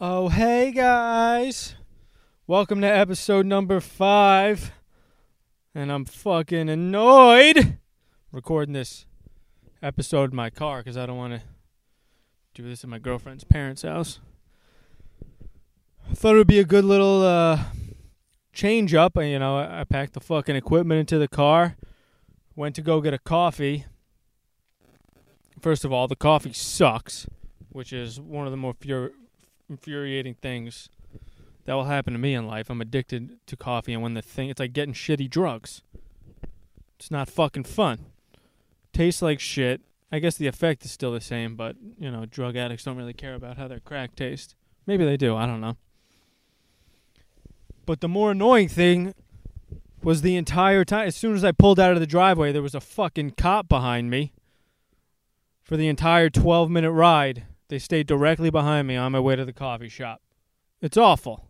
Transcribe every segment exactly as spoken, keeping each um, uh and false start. Oh, hey guys. Welcome to episode number five. And I'm fucking annoyed recording this episode in my car because I don't want to do this at my girlfriend's parents' house. I thought it would be a good little uh, change up. You know, I packed the fucking equipment into the car, went to go get a coffee. First of all, the coffee sucks, which is one of the more furious. infuriating things that will happen to me in life. I'm addicted to coffee, and when the thing, it's like getting shitty drugs. It's not fucking fun. Tastes like shit. I guess the effect is still the same, but, you know, drug addicts don't really care about how their crack tastes. Maybe they do, I don't know. But the more annoying thing was the entire time, as soon as I pulled out of the driveway, there was a fucking cop behind me for the entire twelve minute ride. They stayed directly behind me on my way to the coffee shop. It's awful.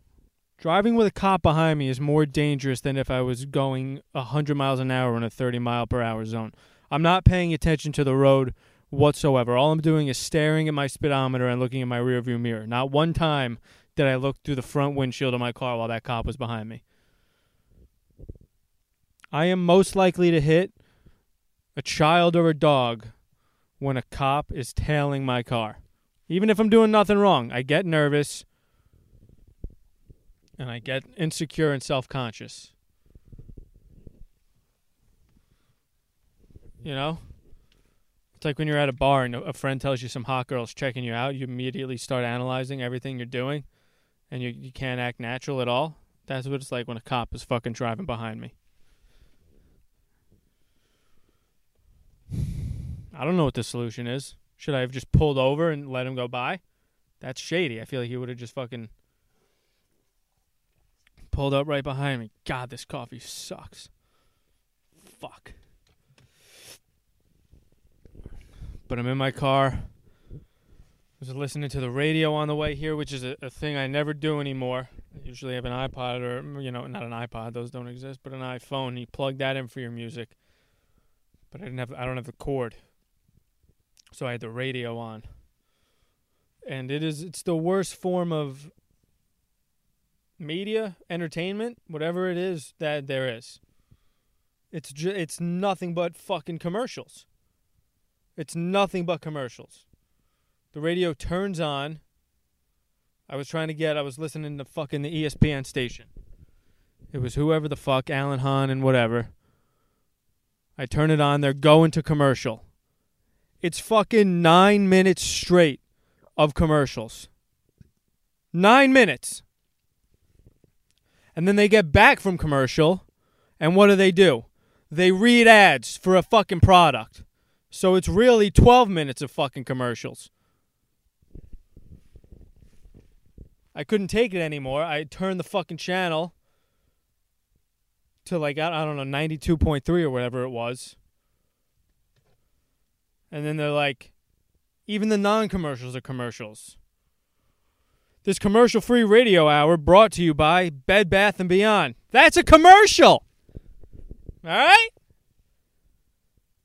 Driving with a cop behind me is more dangerous than if I was going one hundred miles an hour in a thirty mile per hour zone. I'm not paying attention to the road whatsoever. All I'm doing is staring at my speedometer and looking at my rearview mirror. Not one time did I look through the front windshield of my car while that cop was behind me. I am most likely to hit a child or a dog when a cop is tailing my car. Even if I'm doing nothing wrong, I get nervous and I get insecure and self-conscious. You know? It's like when you're at a bar and a friend tells you some hot girl's checking you out, you immediately start analyzing everything you're doing and you, you can't act natural at all. That's what it's like when a cop is fucking driving behind me. I don't know what the solution is. Should I have just pulled over and let him go by? That's shady. I feel like he would have just fucking pulled up right behind me. God, this coffee sucks. Fuck. But I'm in my car. I was listening to the radio on the way here, which is a, a thing I never do anymore. I usually have an iPod or, you know, not an iPod. Those don't exist, but an iPhone. You plug that in for your music. But I didn't have. I don't have the cord. So I had the radio on. And it is it's the worst form of media, entertainment, whatever it is that there is. It's ju- it's nothing but fucking commercials. It's nothing but commercials. The radio turns on. I was trying to get I was listening to fucking the E S P N station. It was whoever the fuck, Alan Hahn and whatever. I turn it on, they're going to commercial. It's fucking nine minutes straight of commercials. Nine minutes. And then they get back from commercial, and what do they do? They read ads for a fucking product. So it's really twelve minutes of fucking commercials. I couldn't take it anymore. I turned the fucking channel to, like, I don't know, ninety-two point three or whatever it was. And then they're like, even the non-commercials are commercials. This commercial-free radio hour brought to you by Bed Bath and Beyond. That's a commercial! All right?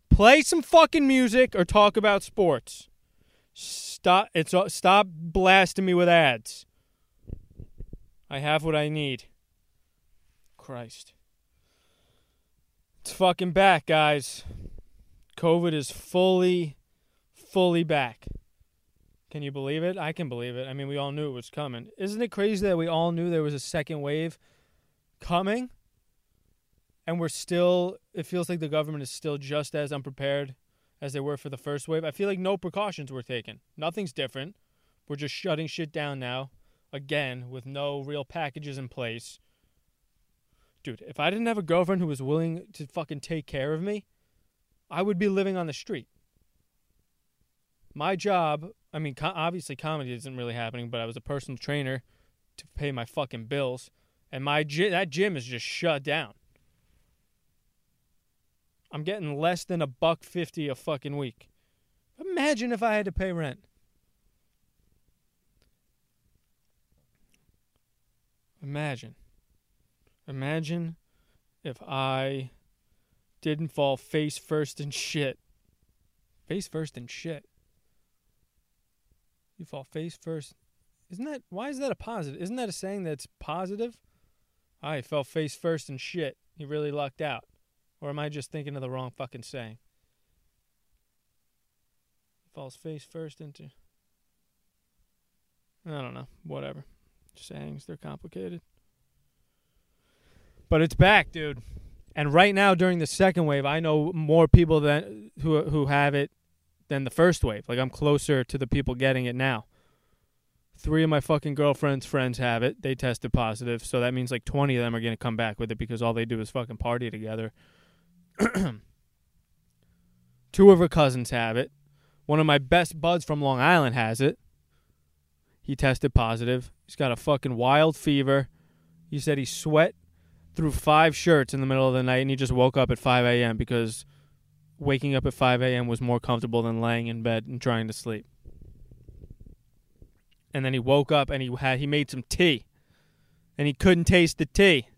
Play some fucking music or talk about sports. Stop, it's, stop blasting me with ads. I have what I need. Christ. It's fucking back, guys. COVID is fully, fully back. Can you believe it? I can believe it. I mean, we all knew it was coming. Isn't it crazy that we all knew there was a second wave coming? And we're still, it feels like the government is still just as unprepared as they were for the first wave. I feel like no precautions were taken. Nothing's different. We're just shutting shit down now, again, with no real packages in place. Dude, if I didn't have a girlfriend who was willing to fucking take care of me, I would be living on the street. My job, I mean, co- obviously comedy isn't really happening, but I was a personal trainer to pay my fucking bills, and my gy- that gym is just shut down. I'm getting less than a buck fifty a fucking week. Imagine if I had to pay rent. Imagine. Imagine if I... didn't fall face first in shit. Face first in shit. You fall face first Isn't that, why is that a positive? Isn't that a saying that's positive? I fell face first and shit. He really lucked out. Or am I just thinking of the wrong fucking saying? Falls face first into... I don't know. Whatever. Sayings, they're complicated. But it's back, dude. And right now, during the second wave, I know more people that who who have it than the first wave. Like, I'm closer to the people getting it now. Three of my fucking girlfriend's friends have it. They tested positive. So that means like twenty of them are going to come back with it because all they do is fucking party together. Two of her cousins have it. One of my best buds from Long Island has it. He tested positive. He's got a fucking wild fever. He said he sweat through five shirts in the middle of the night, and he just woke up at five a.m. because waking up at five a.m. was more comfortable than laying in bed and trying to sleep. And then he woke up, and he had he made some tea, and he couldn't taste the tea.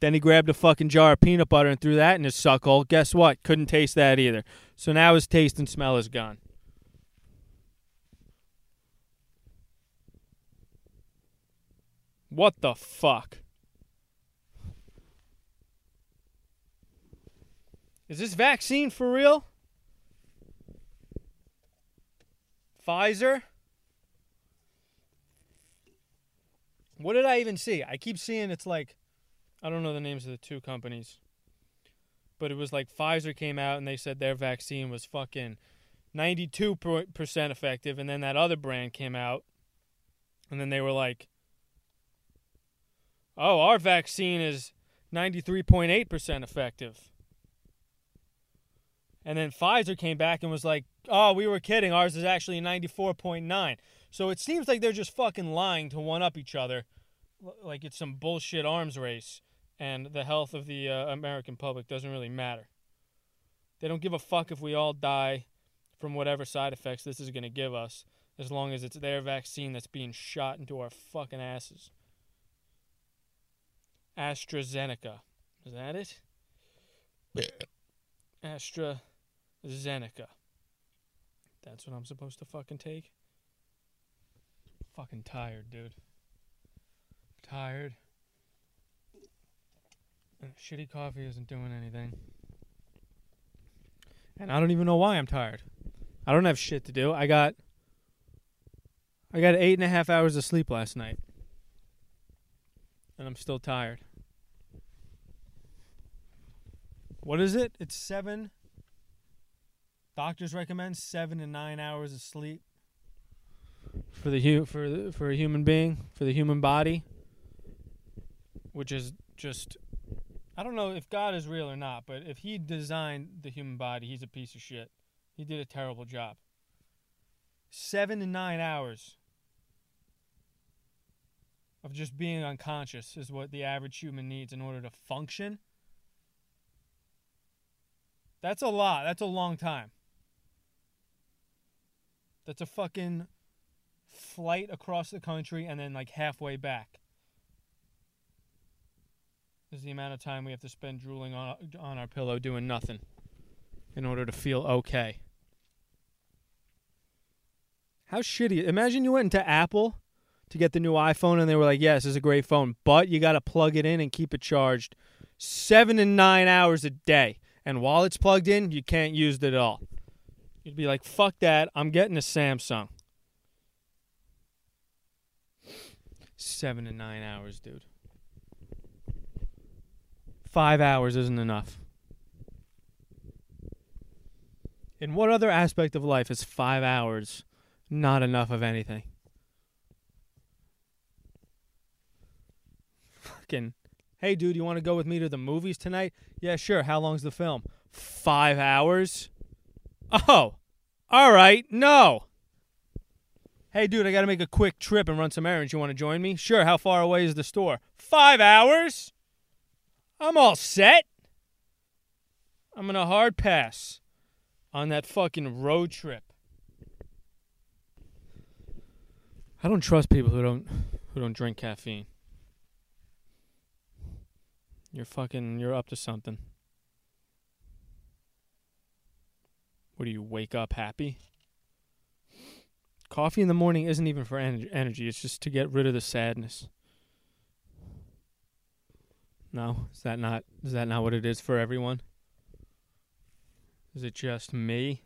Then he grabbed a fucking jar of peanut butter and threw that in his suckhole. Guess what? Couldn't taste that either. So now his taste and smell is gone. What the fuck? Is this vaccine for real? Pfizer? What did I even see? I keep seeing it's like, I don't know the names of the two companies, but it was like Pfizer came out and they said their vaccine was fucking ninety-two percent effective, and then that other brand came out, and then they were like, oh, our vaccine is ninety-three point eight percent effective. And then Pfizer came back and was like, oh, we were kidding. Ours is actually ninety-four point nine. So it seems like they're just fucking lying to one-up each other. Like it's some bullshit arms race. And the health of the uh, American public doesn't really matter. They don't give a fuck if we all die from whatever side effects this is going to give us, as long as it's their vaccine that's being shot into our fucking asses. AstraZeneca. Is that it? AstraZeneca. That's what I'm supposed to fucking take? I'm fucking tired, dude. I'm tired. And shitty coffee isn't doing anything. And I don't even know why I'm tired. I don't have shit to do. I got... I got eight and a half hours of sleep last night. And I'm still tired. What is it? It's seven. Doctors recommend seven to nine hours of sleep for the hu- for the, for a human being, for the human body, which is just, I don't know if God is real or not, but if he designed the human body, he's a piece of shit. He did a terrible job. Seven to nine hours of just being unconscious is what the average human needs in order to function. That's a lot. That's a long time. That's a fucking flight across the country and then like halfway back. This is the amount of time we have to spend drooling on, on our pillow doing nothing in order to feel okay. How shitty. Imagine you went into Apple to get the new iPhone and they were like, yes, this is a great phone, but you got to plug it in and keep it charged seven to nine hours a day. And while it's plugged in, you can't use it at all. You'd be like, fuck that, I'm getting a Samsung. Seven to nine hours, dude. Five hours isn't enough. In what other aspect of life is five hours not enough of anything? Fucking... Hey, dude, you want to go with me to the movies tonight? Yeah, sure. How long's the film? Five hours? Oh, all right. No. Hey, dude, I got to make a quick trip and run some errands. You want to join me? Sure. How far away is the store? Five hours? I'm all set. I'm going to hard pass on that fucking road trip. I don't trust people who don't who don't drink caffeine. You're fucking, you're up to something. What do you, wake up happy? Coffee in the morning isn't even for en- energy. It's just to get rid of the sadness. No? Is that not is that not what it is for everyone? Is it just me?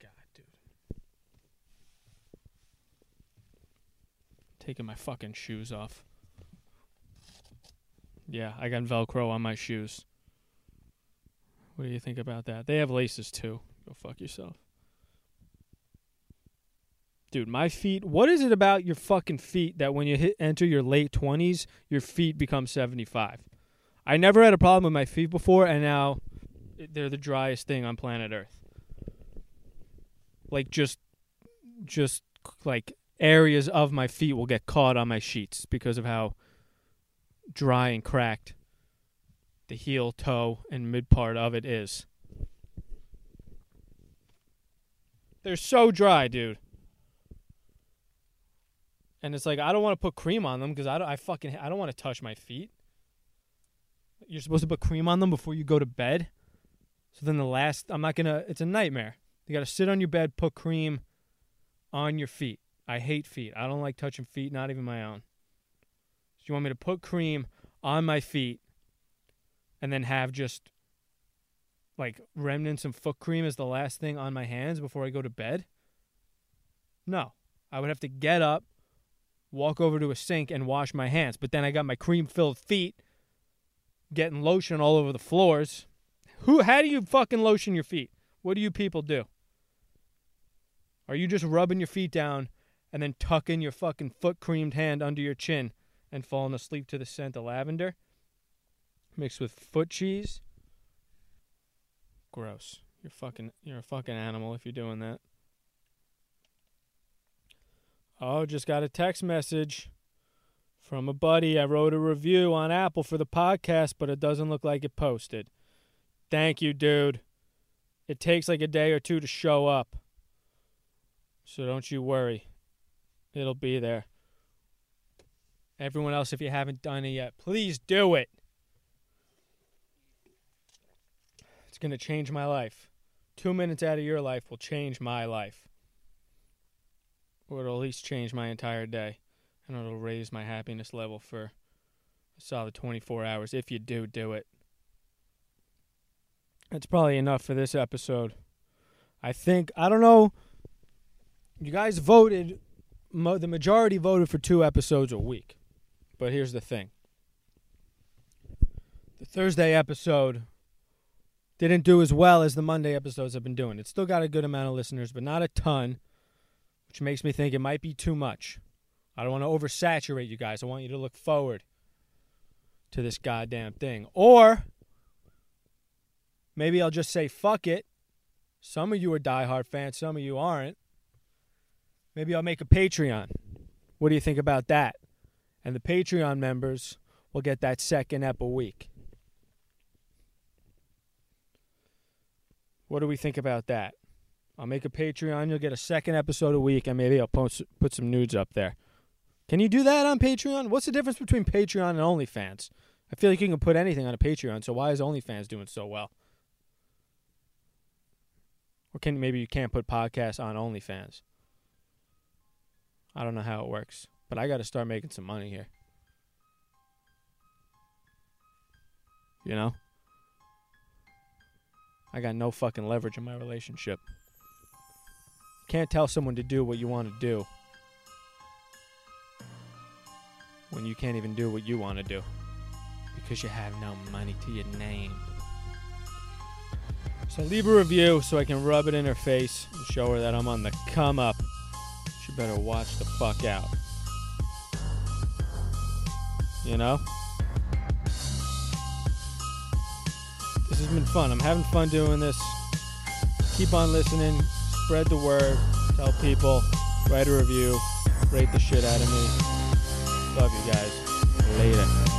God, dude. Taking my fucking shoes off. Yeah, I got Velcro on my shoes. What do you think about that? They have laces too. Go fuck yourself. Dude, my feet, what is it about your fucking feet that when you hit enter your late twenties, your feet become seventy-five? I never had a problem with my feet before, and now they're the driest thing on planet Earth. Like, just, just, like, areas of my feet will get caught on my sheets because of how dry and cracked the heel, toe, and mid part of it is. They're so dry, dude. And it's like, I don't want to put cream on them because I don't, I fucking, I don't want to touch my feet. You're supposed to put cream on them before you go to bed. So then the last, I'm not going to, it's a nightmare. You got to sit on your bed, put cream on your feet. I hate feet. I don't like touching feet, not even my own. So you want me to put cream on my feet and then have just like remnants of foot cream as the last thing on my hands before I go to bed? No. I would have to get up, walk over to a sink, and wash my hands. But then I got my cream-filled feet getting lotion all over the floors. Who? How do you fucking lotion your feet? What do you people do? Are you just rubbing your feet down and then tucking your fucking foot-creamed hand under your chin and falling asleep to the scent of lavender mixed with foot cheese? Gross. You're fucking, you're a fucking animal if you're doing that. Oh, just got a text message from a buddy. I wrote a review on Apple for the podcast, but it doesn't look like it posted. Thank you, dude. It takes like a day or two to show up. So don't you worry. It'll be there. Everyone else, if you haven't done it yet, please do it. It's going to change my life. Two minutes out of your life will change my life. Or it'll at least change my entire day. And it'll raise my happiness level for a solid twenty-four hours. If you do, do it. That's probably enough for this episode. I think, I don't know. You guys voted. Mo- the majority voted for two episodes a week. But here's the thing. The Thursday episode didn't do as well as the Monday episodes have been doing. It's still got a good amount of listeners, but not a ton. Which makes me think it might be too much. I don't want to oversaturate you guys. I want you to look forward to this goddamn thing. Or maybe I'll just say, fuck it. Some of you are diehard fans. Some of you aren't. Maybe I'll make a Patreon. What do you think about that? And the Patreon members will get that second ep a week. What do we think about that? I'll make a Patreon. You'll get a second episode a week, and maybe I'll post, put some nudes up there. Can you do that on Patreon? What's the difference between Patreon and OnlyFans? I feel like you can put anything on a Patreon, so why is OnlyFans doing so well? Or can maybe you can't put podcasts on OnlyFans. I don't know how it works, but I got to start making some money here. You know? I got no fucking leverage in my relationship. Can't tell someone to do what you want to do when you can't even do what you want to do because you have no money to your name. So leave a review so I can rub it in her face and show her that I'm on the come up. She better watch the fuck out. You know? This has been fun. I'm having fun doing this. Keep on listening. Spread the word, tell people, write a review, rate the shit out of me. Love you guys. Later.